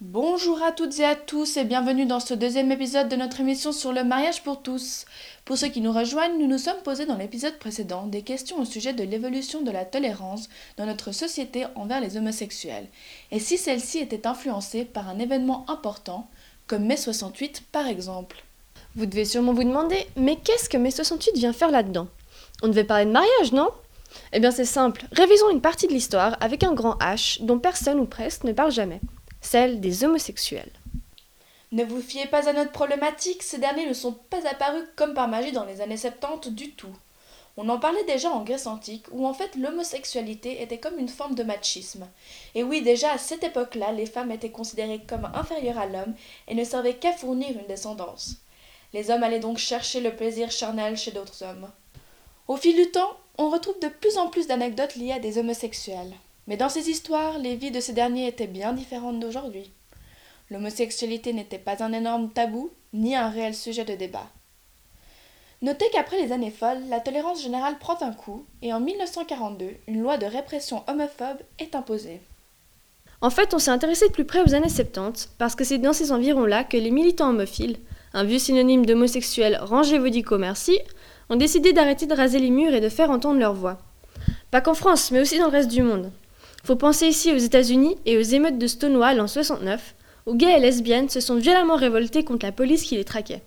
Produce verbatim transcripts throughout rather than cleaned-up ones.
Bonjour à toutes et à tous et bienvenue dans ce deuxième épisode de notre émission sur le mariage pour tous. Pour ceux qui nous rejoignent, nous nous sommes posés dans l'épisode précédent des questions au sujet de l'évolution de la tolérance dans notre société envers les homosexuels, et si celle-ci était influencée par un événement important, comme mai soixante-huit par exemple. Vous devez sûrement vous demander, mais qu'est-ce que mai soixante-huit vient faire là-dedans? On devait parler de mariage, non? Eh bien c'est simple, révisons une partie de l'histoire avec un grand H dont personne ou presque ne parle jamais. Celle des homosexuels. Ne vous fiez pas à notre problématique, ces derniers ne sont pas apparus comme par magie dans les années soixante-dix du tout. On en parlait déjà en Grèce antique, où en fait l'homosexualité était comme une forme de machisme. Et oui, déjà à cette époque-là, les femmes étaient considérées comme inférieures à l'homme et ne servaient qu'à fournir une descendance. Les hommes allaient donc chercher le plaisir charnel chez d'autres hommes. Au fil du temps, on retrouve de plus en plus d'anecdotes liées à des homosexuels. Mais dans ces histoires, les vies de ces derniers étaient bien différentes d'aujourd'hui. L'homosexualité n'était pas un énorme tabou, ni un réel sujet de débat. Notez qu'après les années folles, la tolérance générale prend un coup, et en mille neuf cent quarante-deux, une loi de répression homophobe est imposée. En fait, on s'est intéressé de plus près aux années soixante-dix, parce que c'est dans ces environs-là que les militants homophiles, un vieux synonyme d'homosexuel rangez vos dicots merci, ont décidé d'arrêter de raser les murs et de faire entendre leur voix. Pas qu'en France, mais aussi dans le reste du monde. Faut penser ici aux États-Unis et aux émeutes de Stonewall en soixante-neuf, où gays et lesbiennes se sont violemment révoltés contre la police qui les traquait.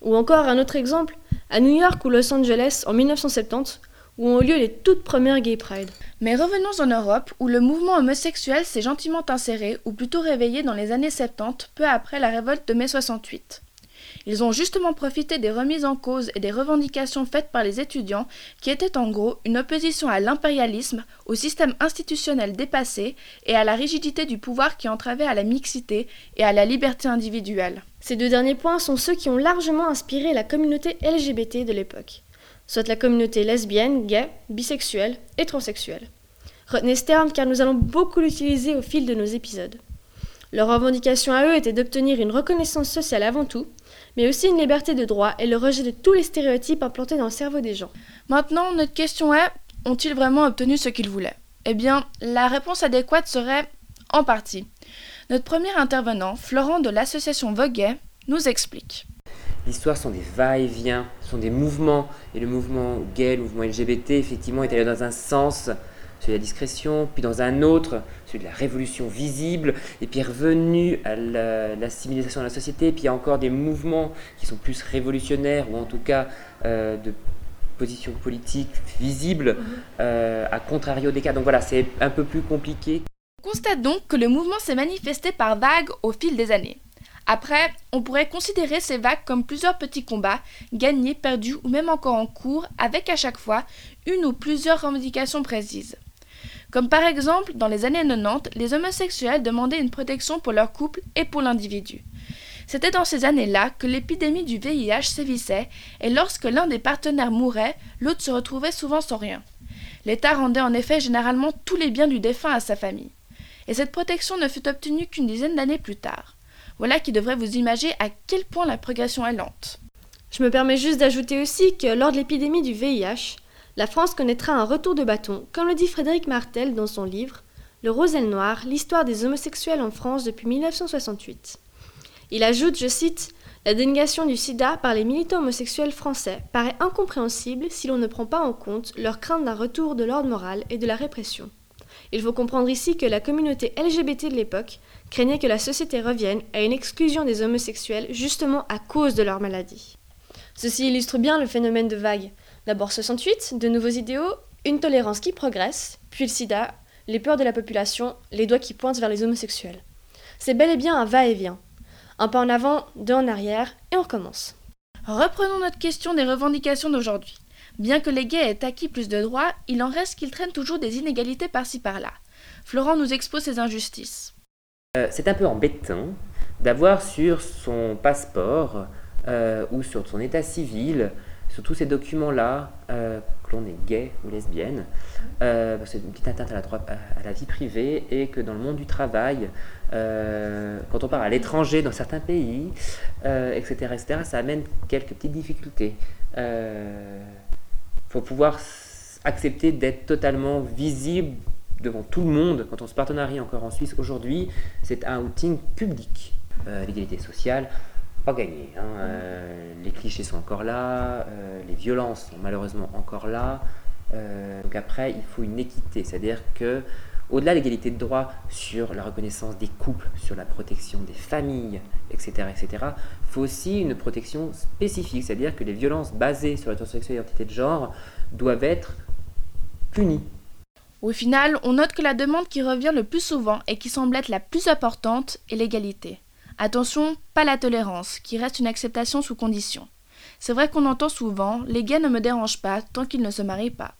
Ou encore un autre exemple, à New York ou Los Angeles en mille neuf cent soixante-dix, où ont eu lieu les toutes premières gay pride. Mais revenons en Europe, où le mouvement homosexuel s'est gentiment inséré, ou plutôt réveillé dans les années soixante-dix, peu après la révolte de mai soixante-huit. Ils ont justement profité des remises en cause et des revendications faites par les étudiants qui étaient en gros une opposition à l'impérialisme, au système institutionnel dépassé et à la rigidité du pouvoir qui entravait à la mixité et à la liberté individuelle. Ces deux derniers points sont ceux qui ont largement inspiré la communauté L G B T de l'époque, soit la communauté lesbienne, gay, bisexuelle et transsexuelle. Retenez ce terme car nous allons beaucoup l'utiliser au fil de nos épisodes. Leur revendication à eux était d'obtenir une reconnaissance sociale avant tout, mais aussi une liberté de droit et le rejet de tous les stéréotypes implantés dans le cerveau des gens. Maintenant, notre question est, ont-ils vraiment obtenu ce qu'ils voulaient? Eh bien, la réponse adéquate serait en partie. Notre premier intervenant, Florent de l'association Vogay, nous explique. L'histoire sont des va-et-vient, sont des mouvements, et le mouvement gay, le mouvement L G B T, effectivement, est allé dans un sens, celui de la discrétion, puis dans un autre, celui de la révolution visible, et puis est revenu à la, la civilisation de la société, puis il y a encore des mouvements qui sont plus révolutionnaires, ou en tout cas euh, de position politique visible, euh, à contrario des cas. Donc voilà, c'est un peu plus compliqué. On constate donc que le mouvement s'est manifesté par vagues au fil des années. Après, on pourrait considérer ces vagues comme plusieurs petits combats, gagnés, perdus ou même encore en cours, avec à chaque fois une ou plusieurs revendications précises. Comme par exemple, dans les années quatre-vingt-dix, les homosexuels demandaient une protection pour leur couple et pour l'individu. C'était dans ces années-là que l'épidémie du V I H sévissait et lorsque l'un des partenaires mourait, l'autre se retrouvait souvent sans rien. L'État rendait en effet généralement tous les biens du défunt à sa famille. Et cette protection ne fut obtenue qu'une dizaine d'années plus tard. Voilà qui devrait vous imaginer à quel point la progression est lente. Je me permets juste d'ajouter aussi que lors de l'épidémie du V I H, la France connaîtra un retour de bâton, comme le dit Frédéric Martel dans son livre « Le Rose et le Noir, l'histoire des homosexuels en France depuis mille neuf cent soixante-huit ». Il ajoute, je cite, « La dénégation du sida par les militants homosexuels français paraît incompréhensible si l'on ne prend pas en compte leur crainte d'un retour de l'ordre moral et de la répression. Il faut comprendre ici que la communauté L G B T de l'époque craignait que la société revienne à une exclusion des homosexuels justement à cause de leur maladie. » Ceci illustre bien le phénomène de vague. D'abord soixante-huit, de nouveaux idéaux, une tolérance qui progresse, puis le sida, les peurs de la population, les doigts qui pointent vers les homosexuels. C'est bel et bien un va-et-vient. Un pas en avant, deux en arrière, et on recommence. Reprenons notre question des revendications d'aujourd'hui. Bien que les gays aient acquis plus de droits, il en reste qu'ils traînent toujours des inégalités par-ci par-là. Florent nous expose ces injustices. Euh, c'est un peu embêtant d'avoir sur son passeport euh, ou sur son état civil sur tous ces documents-là, euh, que l'on est gay ou lesbienne, euh, parce que c'est une petite atteinte à la, droit, à la vie privée, et que dans le monde du travail, euh, quand on part à l'étranger, dans certains pays, euh, et cetera, et cetera, ça amène quelques petites difficultés. Il euh, faut pouvoir accepter d'être totalement visible devant tout le monde. Quand on se partenarie encore en Suisse aujourd'hui, c'est un outing public. Euh, l'égalité sociale, pas gagné. Hein. Euh, les clichés sont encore là, euh, les violences sont malheureusement encore là. Euh, donc après, il faut une équité, c'est-à-dire que au-delà de l'égalité de droit sur la reconnaissance des couples, sur la protection des familles, et cetera, et cetera, il faut aussi une protection spécifique, c'est-à-dire que les violences basées sur l'orientation sexuelle et l'identité de genre doivent être punies. Au final, on note que la demande qui revient le plus souvent et qui semble être la plus importante est l'égalité. Attention, pas la tolérance, qui reste une acceptation sous condition. C'est vrai qu'on entend souvent « les gays ne me dérangent pas tant qu'ils ne se marient pas ».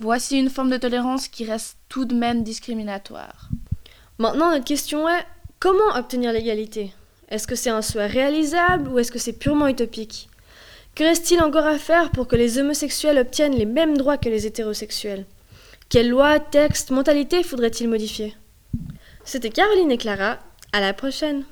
Voici une forme de tolérance qui reste tout de même discriminatoire. Maintenant, notre question est « comment obtenir l'égalité » Est-ce que c'est un souhait réalisable ou est-ce que c'est purement utopique? Que reste-t-il encore à faire pour que les homosexuels obtiennent les mêmes droits que les hétérosexuels? Quelles lois, textes, mentalités faudrait-il modifier? C'était Caroline et Clara, à la prochaine.